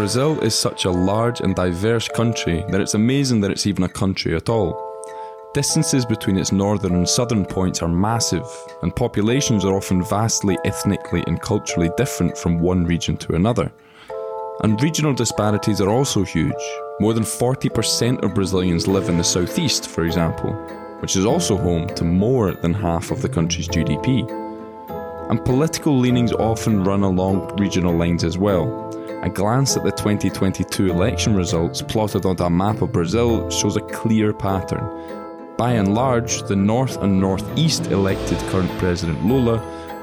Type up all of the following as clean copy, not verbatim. Brazil is such a large and diverse country that it's amazing that it's even a country at all. Distances between its northern and southern points are massive, and populations are often vastly ethnically and culturally different from one region to another. And regional disparities are also huge. More than 40% of Brazilians live in the southeast, for example, which is also home to more than half of the country's GDP. And political leanings often run along regional lines as well. A glance at the 2022 election results plotted on a map of Brazil shows a clear pattern. By and large, the north and northeast elected current President Lula,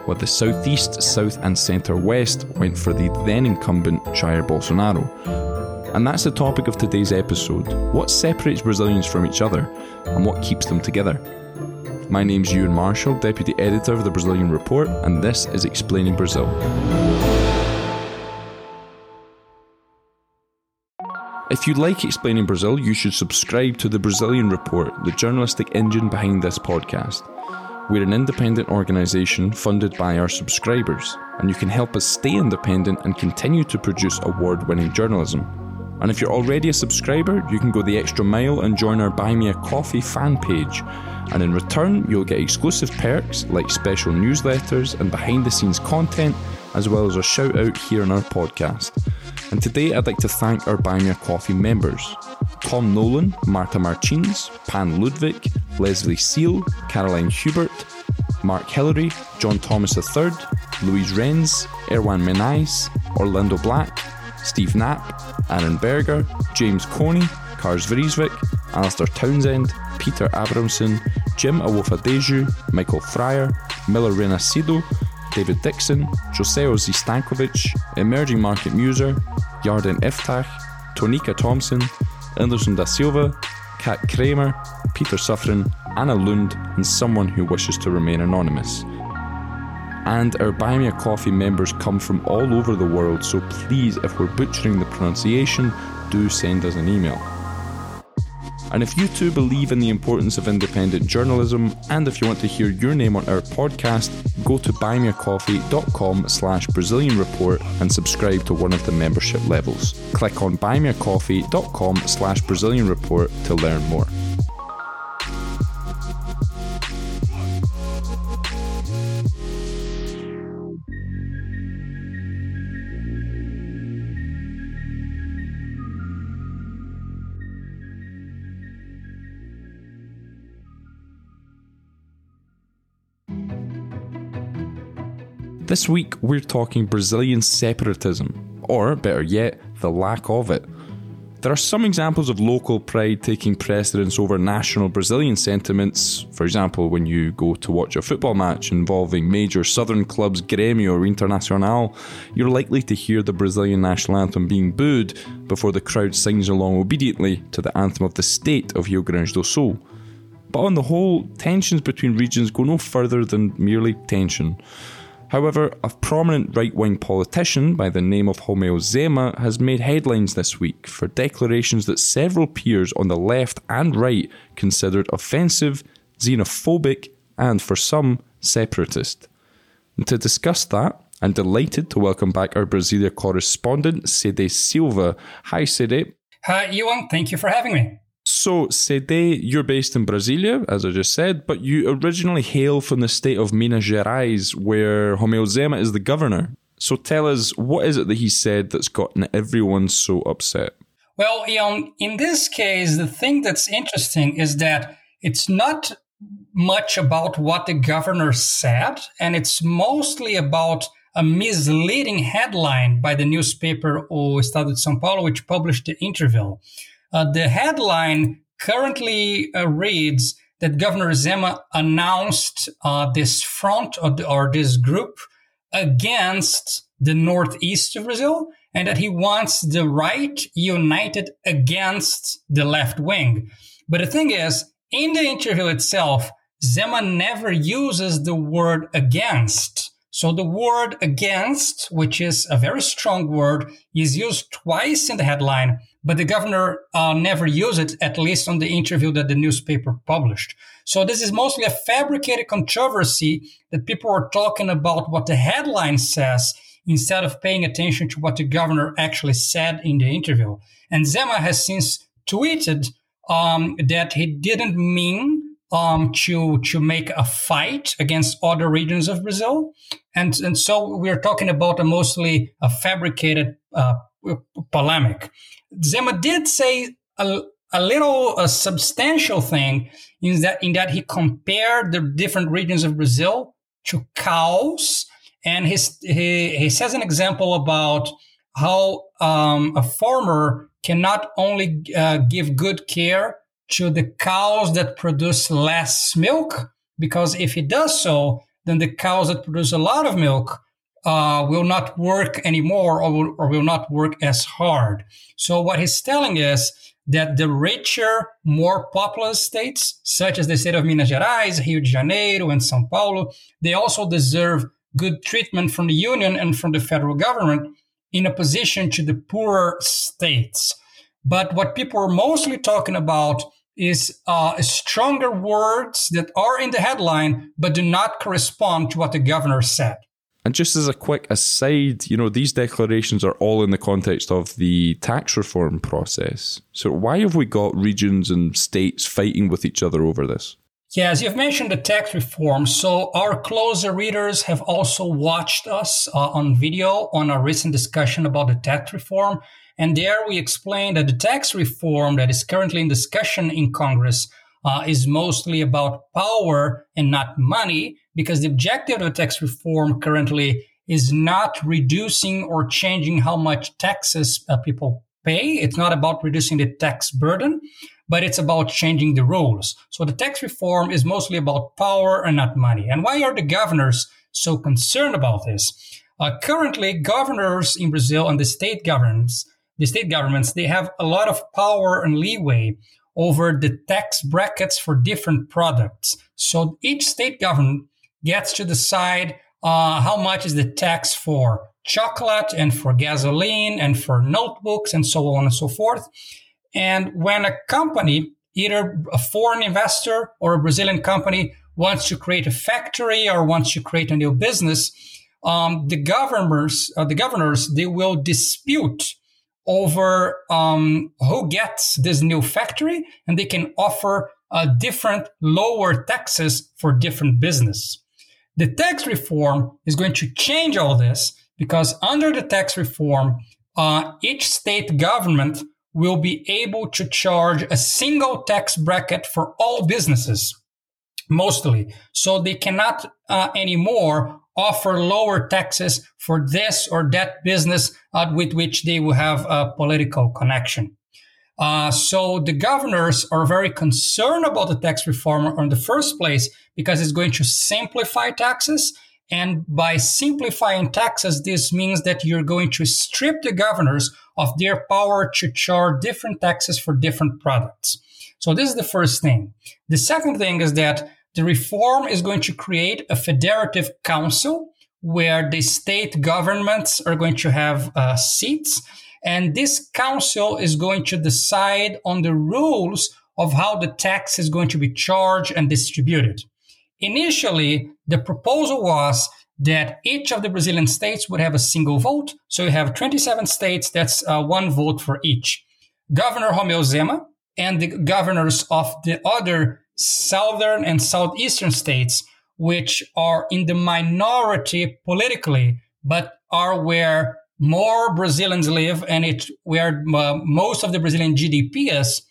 while the southeast, south and centre-west went for the then-incumbent Jair Bolsonaro. And that's the topic of today's episode: what separates Brazilians from each other and what keeps them together. My name's Euan Marshall, Deputy Editor of The Brazilian Report, and this is Explaining Brazil. If you like Explaining Brazil, you should subscribe to The Brazilian Report, the journalistic engine behind this podcast. We're an independent organisation funded by our subscribers, and you can help us stay independent and continue to produce award-winning journalism. And if you're already a subscriber, you can go the extra mile and join our Buy Me a Coffee fan page. And in return, you'll get exclusive perks like special newsletters and behind-the-scenes content, as well as a shout-out here on our podcast. And today I'd like to thank our Buy Me a Coffee members: Tom Nolan, Marta Martins, Pan Ludwig, Leslie Seal, Caroline Hubert, Mark Hillary, John Thomas III, Louise Renz, Erwan Menais, Orlando Black, Steve Knapp, Aaron Berger, James Coney, Kars Vriesvik, Alistair Townsend, Peter Abramson, Jim Awofadeju, Michael Fryer, Miller Renacido, David Dixon, Joseo Zistankovic, Emerging Market Muser, Yarden Iftach, Tonika Thompson, Anderson da Silva, Kat Kramer, Peter Suffren, Anna Lund, and someone who wishes to remain anonymous. And our Buy Me a Coffee members come from all over the world, so please, if we're butchering the pronunciation, do send us an email. And if you too believe in the importance of independent journalism, and if you want to hear your name on our podcast, go to buymeacoffee.com/Brazilian Report and subscribe to one of the membership levels. Click on buymeacoffee.com/Brazilian Report to learn more. This week, we're talking Brazilian separatism, or better yet, the lack of it. There are some examples of local pride taking precedence over national Brazilian sentiments. For example, when you go to watch a football match involving major southern clubs Grêmio or Internacional, you're likely to hear the Brazilian national anthem being booed before the crowd sings along obediently to the anthem of the state of Rio Grande do Sul. But on the whole, tensions between regions go no further than merely tension. However, a prominent right-wing politician by the name of Romeu Zema has made headlines this week for declarations that several peers on the left and right considered offensive, xenophobic, and for some, separatist. And to discuss that, I'm delighted to welcome back our Brasilia correspondent, Cidé Silva. Hi, Cidé. Hi, Euan. Thank you for having me. So, Cidé, you're based in Brasilia, as I just said, but you originally hail from the state of Minas Gerais, where Romeu Zema is the governor. So tell us, what is it that he said that's gotten everyone so upset? Well, in this case, the thing that's interesting is that it's not much about what the governor said, and it's mostly about a misleading headline by the newspaper O Estado de São Paulo, which published the interview. The headline currently reads that Governor Zema announced this front or this group against the northeast of Brazil, and that he wants the right united against the left wing. But the thing is, in the interview itself, Zema never uses the word against. So the word against, which is a very strong word, is used twice in the headline, but the governor never used it, at least on the interview that the newspaper published. So this is mostly a fabricated controversy that people are talking about what the headline says instead of paying attention to what the governor actually said in the interview. And Zema has since tweeted that he didn't mean to make a fight against other regions of Brazil. And so we're talking about a mostly fabricated polemic. Zema did say a substantial thing in that he compared the different regions of Brazil to cows. And he says an example about how a farmer can not only give good care to the cows that produce less milk, because if he does so, then the cows that produce a lot of milk will not work anymore or will not work as hard. So what he's telling is that the richer, more populous states, such as the state of Minas Gerais, Rio de Janeiro, and São Paulo, they also deserve good treatment from the union and from the federal government in opposition to the poorer states. But what people are mostly talking about is stronger words that are in the headline, but do not correspond to what the governor said. And just as a quick aside, these declarations are all in the context of the tax reform process. So why have we got regions and states fighting with each other over this? Yeah, as you've mentioned, the tax reform. So our closer readers have also watched us on video on our recent discussion about the tax reform. And there we explained that the tax reform that is currently in discussion in Congress is mostly about power and not money, because the objective of tax reform currently is not reducing or changing how much taxes people pay. It's not about reducing the tax burden, but it's about changing the rules. So the tax reform is mostly about power and not money. And why are the governors so concerned about this? Currently, governors in Brazil and the state governments, they have a lot of power and leeway over the tax brackets for different products. So each state government gets to decide how much is the tax for chocolate and for gasoline and for notebooks and so on and so forth. And when a company, either a foreign investor or a Brazilian company, wants to create a factory or wants to create a new business, the governors, they will dispute over who gets this new factory, and they can offer different lower taxes for different business. The tax reform is going to change all this, because under the tax reform, each state government will be able to charge a single tax bracket for all businesses, mostly. So they cannot anymore offer lower taxes for this or that business with which they will have a political connection. So the governors are very concerned about the tax reform in the first place, because it's going to simplify taxes. And by simplifying taxes, this means that you're going to strip the governors of their power to charge different taxes for different products. So this is the first thing. The second thing is that the reform is going to create a federative council where the state governments are going to have seats. And this council is going to decide on the rules of how the tax is going to be charged and distributed. Initially, the proposal was that each of the Brazilian states would have a single vote. So you have 27 states, that's one vote for each. Governor Romeu Zema and the governors of the other southern and southeastern states, which are in the minority politically, but are where more Brazilians live and where most of the Brazilian GDP is,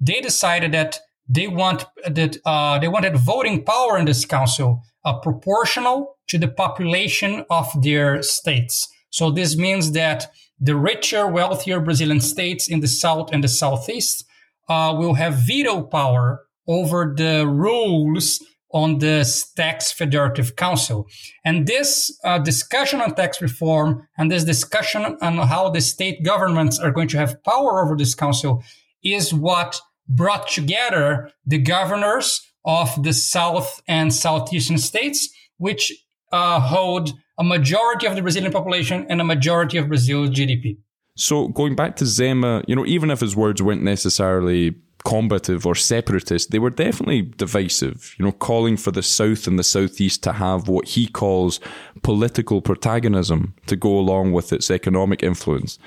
they decided that they wanted voting power in this council proportional to the population of their states. So this means that the richer, wealthier Brazilian states in the south and the southeast will have veto power over the rules on this tax federative council. And this discussion on tax reform and this discussion on how the state governments are going to have power over this council is what brought together the governors of the south and southeastern states, which hold a majority of the Brazilian population and a majority of Brazil's GDP. So going back to Zema, even if his words weren't necessarily combative or separatist, they were definitely divisive, you know, calling for the South and the Southeast to have what he calls political protagonism to go along with its economic influence.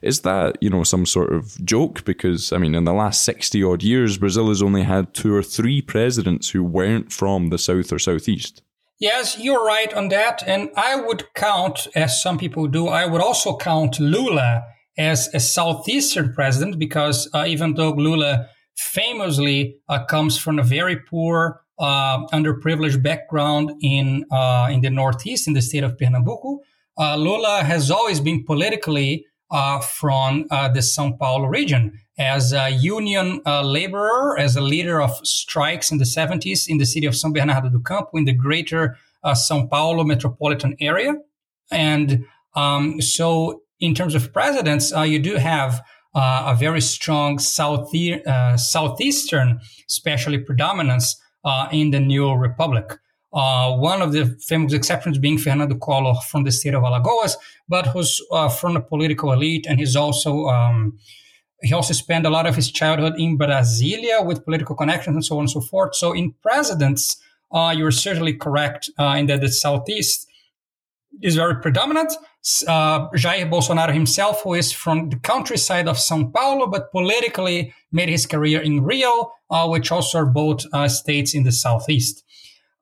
Is that, you know, some sort of joke? Because, I mean, in the last 60 odd years, Brazil has only had 2 or 3 presidents who weren't from the South or Southeast. Yes, you're right on that. And I would count, as some people do, I would also count Lula as a Southeastern president, because even though Lula famously comes from a very poor, underprivileged background in the Northeast, in the state of Pernambuco, Lula has always been politically from the São Paulo region, as a union laborer, as a leader of strikes in the 70s in the city of São Bernardo do Campo in the greater São Paulo metropolitan area. And so in terms of presidents, you do have a very strong Southeastern, especially predominance in the new republic. One of the famous exceptions being Fernando Collor from the state of Alagoas, but who's from the political elite. And he's also, he also spent a lot of his childhood in Brasilia with political connections and so on and so forth. So in presidents, you're certainly correct in that the Southeast is very predominant. Jair Bolsonaro himself, who is from the countryside of São Paulo, but politically made his career in Rio, which also are both states in the Southeast.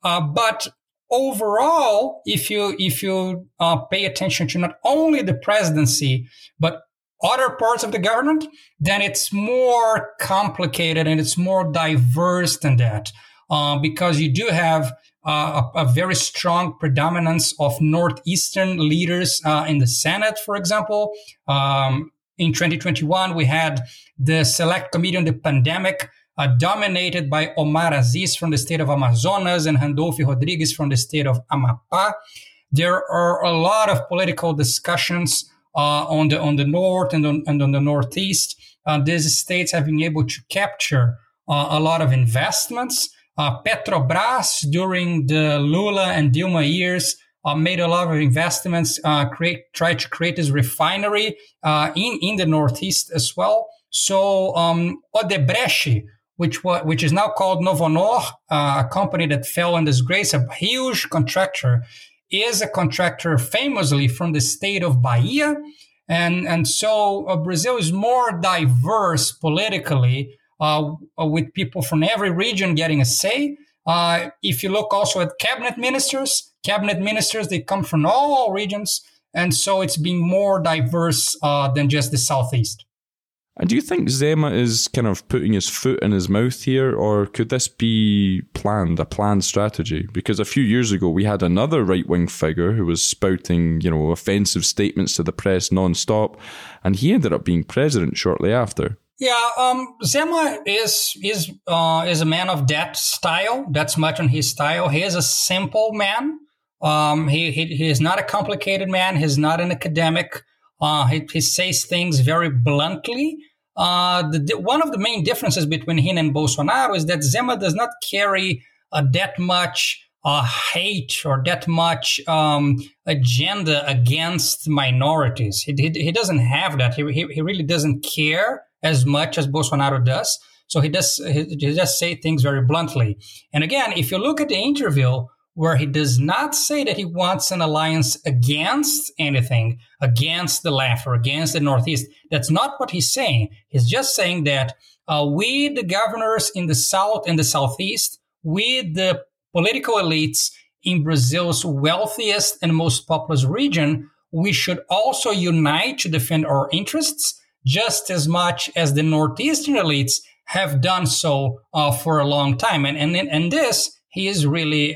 But overall, if you pay attention to not only the presidency, but other parts of the government, then it's more complicated and it's more diverse than that, because you do have a very strong predominance of Northeastern leaders in the Senate, for example. In 2021, we had the Select Committee on the Pandemic, dominated by Omar Aziz from the state of Amazonas and Randolfo Rodrigues from the state of Amapá. There are a lot of political discussions on the north and on the northeast. These states have been able to capture a lot of investments. Petrobras during the Lula and Dilma years made a lot of investments, tried to create this refinery in the northeast as well. So Odebrecht, which is now called Novonor, a company that fell in disgrace, a huge contractor, is a contractor famously from the state of Bahia. And so Brazil is more diverse politically, with people from every region getting a say. If you look also at cabinet ministers, they come from all regions. And so it's been more diverse than just the Southeast. And do you think Zema is kind of putting his foot in his mouth here, or could this be planned, a planned strategy? Because a few years ago, we had another right-wing figure who was spouting, you know, offensive statements to the press non-stop, and he ended up being president shortly after. Yeah, Zema is a man of that style. That's much on his style. He is a simple man. He is not a complicated man. He's not an academic. He says things very bluntly. One of the main differences between him and Bolsonaro is that Zema does not carry that much hate or that much agenda against minorities. He doesn't have that. He really doesn't care as much as Bolsonaro does. So he just say things very bluntly. And again, if you look at the interview, where he does not say that he wants an alliance against anything, against the left or against the Northeast. That's not what he's saying. He's just saying that we, the governors in the South and the Southeast, we, the political elites in Brazil's wealthiest and most populous region, we should also unite to defend our interests just as much as the Northeastern elites have done so for a long time. And this, he is really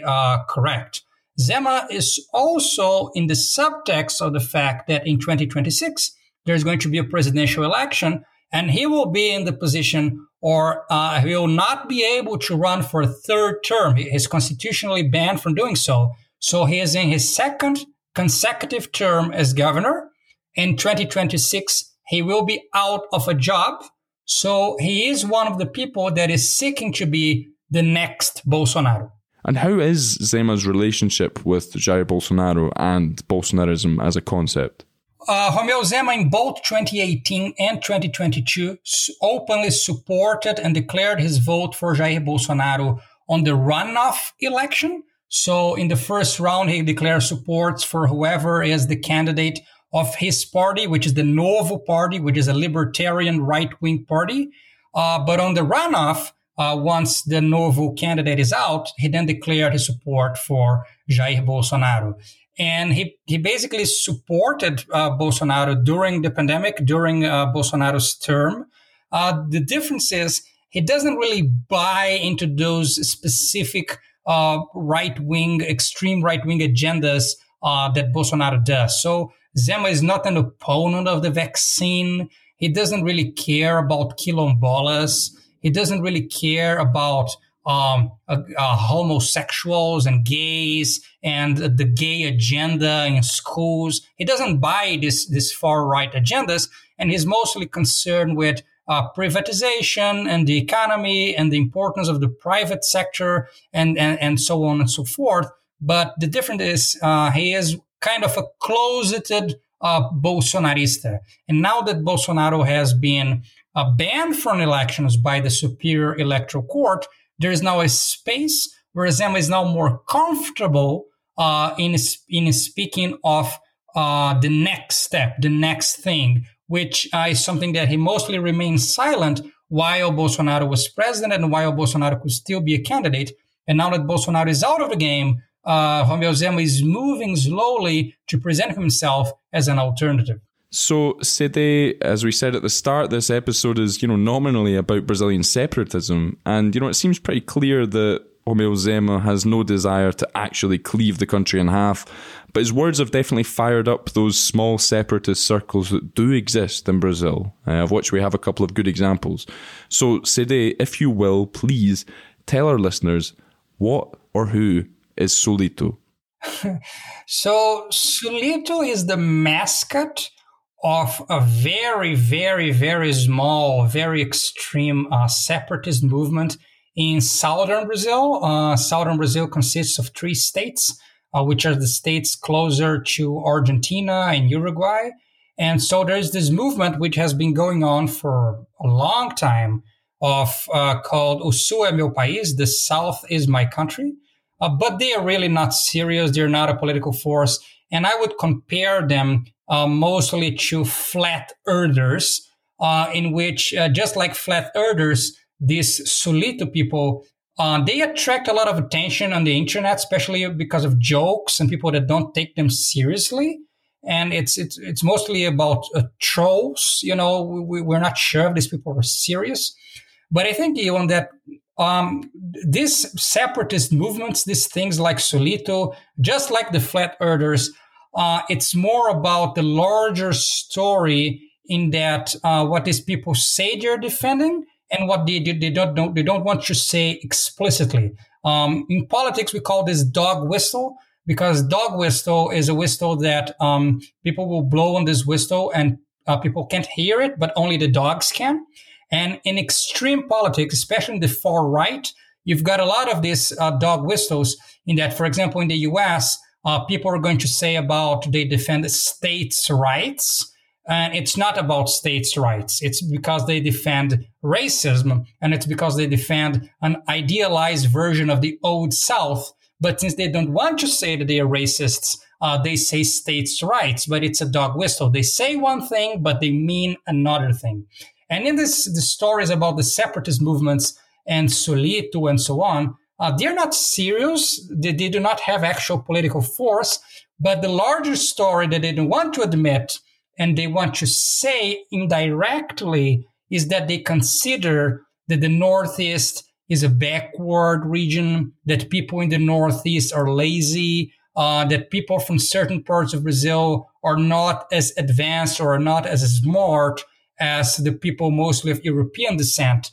correct. Zema is also in the subtext of the fact that in 2026, there's going to be a presidential election, and he will be in the position, or he will not be able to run for a third term. He is constitutionally banned from doing so. So he is in his second consecutive term as governor. In 2026, he will be out of a job. So he is one of the people that is seeking to be the next Bolsonaro. And how is Zema's relationship with Jair Bolsonaro and Bolsonarism as a concept? Romeu Zema, in both 2018 and 2022, openly supported and declared his vote for Jair Bolsonaro on the runoff election. So in the first round, he declares support for whoever is the candidate of his party, which is the Novo party, which is a libertarian right-wing party. But on the runoff, once the Novo candidate is out, he then declared his support for Jair Bolsonaro. And he basically supported Bolsonaro during the pandemic, during Bolsonaro's term. The difference is he doesn't really buy into those specific right-wing, extreme right-wing agendas that Bolsonaro does. So Zema is not an opponent of the vaccine. He doesn't really care about quilombolas. He doesn't really care about homosexuals and gays and the gay agenda in schools. He doesn't buy this far-right agendas, and he's mostly concerned with privatization and the economy and the importance of the private sector and so on and so forth. But the difference is he is kind of a closeted Bolsonarista. And now that Bolsonaro has been banned from elections by the Superior Electoral Court, there is now a space where Zema is now more comfortable in speaking of the next step, the next thing, which is something that he mostly remained silent while Bolsonaro was president and while Bolsonaro could still be a candidate. And now that Bolsonaro is out of the game, Romeu Zema is moving slowly to present himself as an alternative. So, Cidé, as we said at the start, this episode is, nominally about Brazilian separatism. And, it seems pretty clear that Romeu Zema has no desire to actually cleave the country in half. But his words have definitely fired up those small separatist circles that do exist in Brazil, of which we have a couple of good examples. So, Cidé, if you will, please tell our listeners what or who is Solito. So, Solito is the mascot of a very, very, very small, very extreme separatist movement in southern Brazil. Southern Brazil consists of three states, which are the states closer to Argentina and Uruguay. And so there's this movement which has been going on for a long time called O Sul é meu país, the South is my country. But they are really not serious. They're not a political force. And I would compare them mostly to flat earthers, in which, just like flat earthers, these Solito people, they attract a lot of attention on the internet, especially because of jokes and people that don't take them seriously. And it's mostly about trolls. We're not sure if these people are serious. But I think, Euan, that these separatist movements, these things like Solito, just like the flat earthers, it's more about the larger story in that what these people say they're defending and what they don't want to say explicitly. In politics, we call this dog whistle, because dog whistle is a whistle that people will blow on this whistle and people can't hear it, but only the dogs can. And in extreme politics, especially in the far right, you've got a lot of these dog whistles in that, for example, in the U.S., people are going to say they defend states' rights, and it's not about states' rights. It's because they defend racism, and it's because they defend an idealized version of the old South. But since they don't want to say that they are racists, they say states' rights, but it's a dog whistle. They say one thing, but they mean another thing. And in this, the stories about the separatist movements and Solito and so on, they're not serious. They do not have actual political force. But the larger story that they don't want to admit and they want to say indirectly is that they consider that the Northeast is a backward region, that people in the Northeast are lazy, that people from certain parts of Brazil are not as advanced or are not as smart as the people mostly of European descent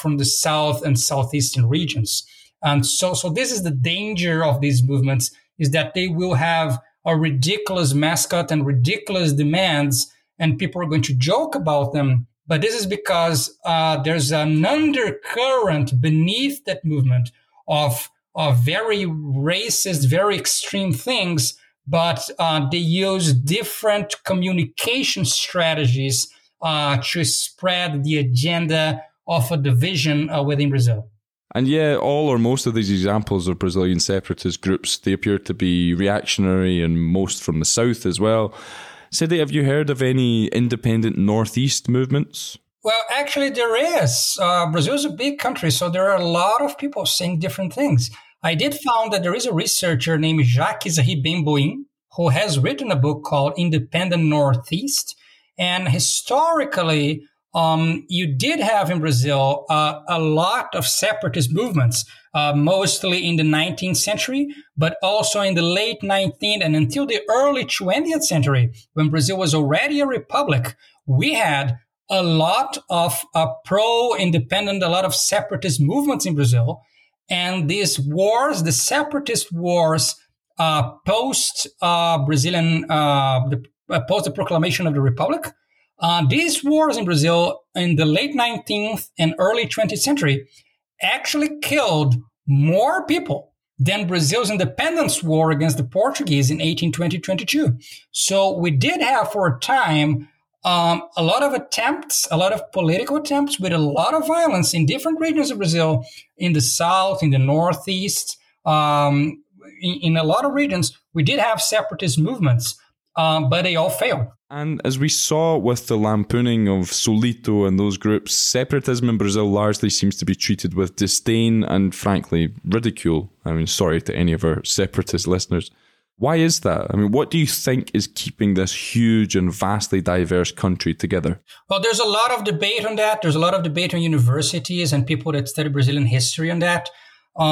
from the South and Southeastern regions. And so this is the danger of these movements, is that they will have a ridiculous mascot and ridiculous demands, and people are going to joke about them. But this is because there's an undercurrent beneath that movement of very racist, very extreme things but they use different communication strategies to spread the agenda of a division within Brazil. And yeah, all or most of these examples of Brazilian separatist groups, they appear to be reactionary and most from the south as well. Cidé, have you heard of any independent Northeast movements? Well, actually there is. Brazil is a big country, so there are a lot of people saying different things. I did find that there is a researcher named Jacques-Israel Bemboim who has written a book called Independent Northeast. And historically, you did have in Brazil a lot of separatist movements, mostly in the 19th century, but also in the late 19th and until the early 20th century, when Brazil was already a republic, we had a lot of pro-independent, a lot of separatist movements in Brazil. And these wars, the separatist wars, post the proclamation of the republic, these wars in Brazil in the late 19th and early 20th century actually killed more people than Brazil's independence war against the Portuguese in 1820-22. So we did have for a time a lot of attempts, a lot of political attempts with a lot of violence in different regions of Brazil, in the south, in the northeast, in a lot of regions, we did have separatist movements. But they all failed. And as we saw with the lampooning of Solito and those groups, separatism in Brazil largely seems to be treated with disdain and, frankly, ridicule. I mean, sorry to any of our separatist listeners. Why is that? I mean, what do you think is keeping this huge and vastly diverse country together? Well, there's a lot of debate on that. There's a lot of debate on universities and people that study Brazilian history on that. A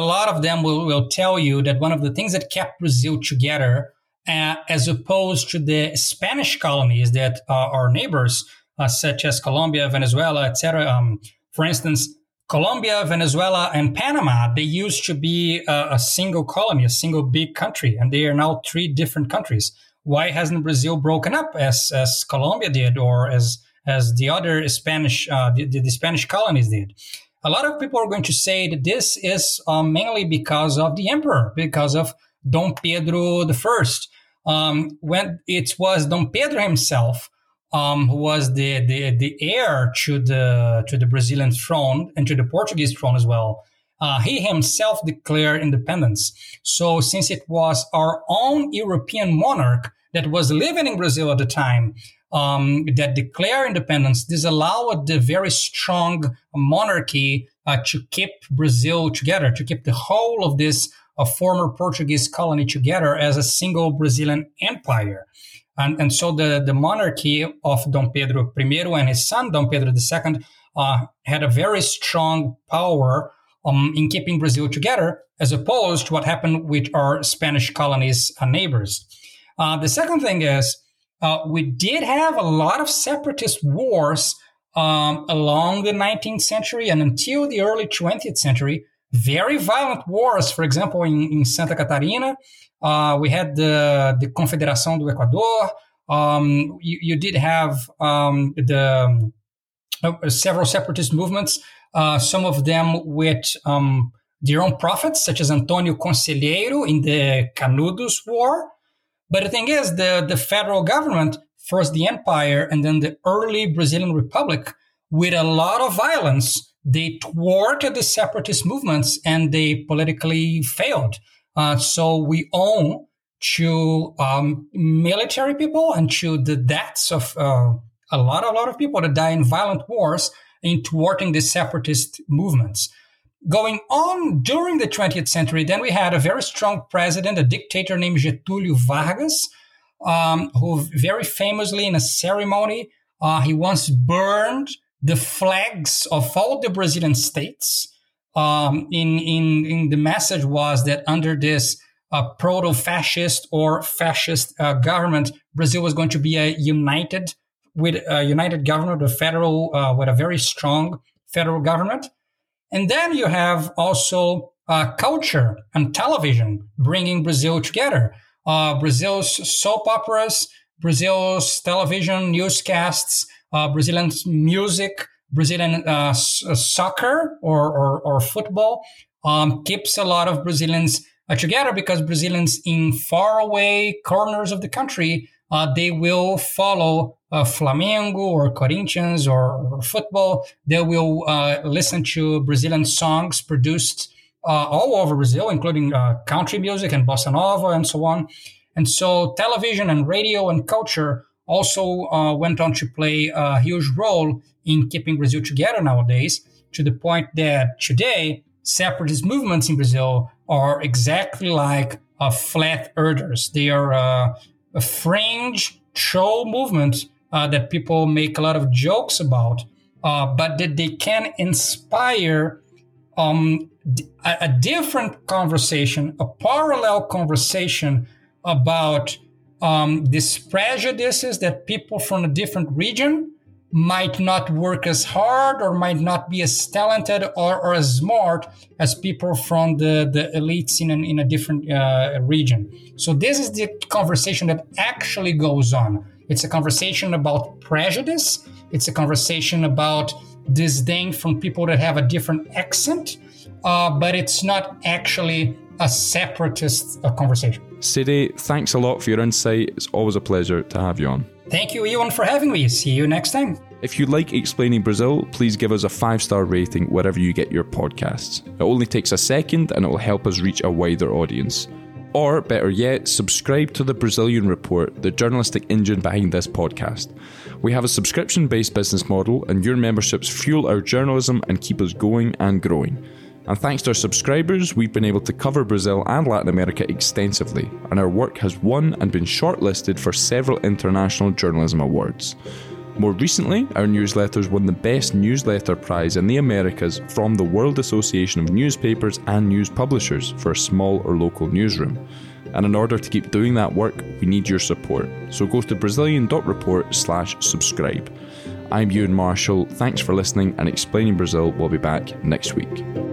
lot of them will tell you that one of the things that kept Brazil together, as opposed to the Spanish colonies that are neighbors, such as Colombia, Venezuela, etc. For instance, Colombia, Venezuela, and Panama, they used to be a single colony, a single big country, and they are now three different countries. Why hasn't Brazil broken up as Colombia did or as the other Spanish, the Spanish colonies did? A lot of people are going to say that this is mainly because of the emperor, because of Dom Pedro I. When it was Dom Pedro himself who was the heir to the Brazilian throne and to the Portuguese throne as well, he himself declared independence. So since it was our own European monarch that was living in Brazil at the time that declared independence, this allowed the very strong monarchy to keep Brazil together, to keep the whole of this a former Portuguese colony together as a single Brazilian empire. And so the monarchy of Dom Pedro I and his son, Dom Pedro II, had a very strong power in keeping Brazil together, as opposed to what happened with our Spanish colonies and neighbors. The second thing is, we did have a lot of separatist wars along the 19th century and until the early 20th century, very violent wars. For example, in Santa Catarina, we had the Confederação do Equador. You did have several separatist movements, some of them with their own prophets, such as Antonio Conselheiro in the Canudos War. But the thing is, the federal government, first the empire and then the early Brazilian Republic, with a lot of violence, they thwarted the separatist movements and they politically failed. So we owe to military people and to the deaths of a lot of people that die in violent wars in thwarting the separatist movements. Going on during the 20th century, then we had a very strong president, a dictator named Getúlio Vargas, who very famously in a ceremony, he once burned the flags of all the Brazilian states. In the message was that under this proto-fascist or fascist government, Brazil was going to be a united government, with a very strong federal government. And then you have also culture and television bringing Brazil together. Brazil's soap operas, Brazil's television newscasts, Brazilian music, Brazilian soccer or football keeps a lot of Brazilians together, because Brazilians in faraway corners of the country, they will follow Flamengo or Corinthians or football. They will listen to Brazilian songs produced all over Brazil, including country music and Bossa Nova and so on. And so television and radio and culture also went on to play a huge role in keeping Brazil together nowadays, to the point that today, separatist movements in Brazil are exactly like flat earthers. They are a fringe troll movement that people make a lot of jokes about, but that they can inspire a different conversation, a parallel conversation about these prejudices that people from a different region might not work as hard or might not be as talented or as smart as people from the elites in a different region. So this is the conversation that actually goes on. It's a conversation about prejudice. It's a conversation about disdain from people that have a different accent, but it's not actually a separatist conversation. Cidé, thanks a lot for your insight. It's always a pleasure to have you on. Thank you, Euan, for having me. See you next time. If you like Explaining Brazil, please give us a 5-star rating wherever you get your podcasts. It only takes a second and it will help us reach a wider audience. Or, better yet, subscribe to The Brazilian Report, the journalistic engine behind this podcast. We have a subscription-based business model, and your memberships fuel our journalism and keep us going and growing. And thanks to our subscribers, we've been able to cover Brazil and Latin America extensively, and our work has won and been shortlisted for several international journalism awards. More recently, our newsletters won the Best Newsletter Prize in the Americas from the World Association of Newspapers and News Publishers for a small or local newsroom. And in order to keep doing that work, we need your support. So go to brazilian.report/subscribe. I'm Euan Marshall, thanks for listening, and Explaining Brazil will be back next week.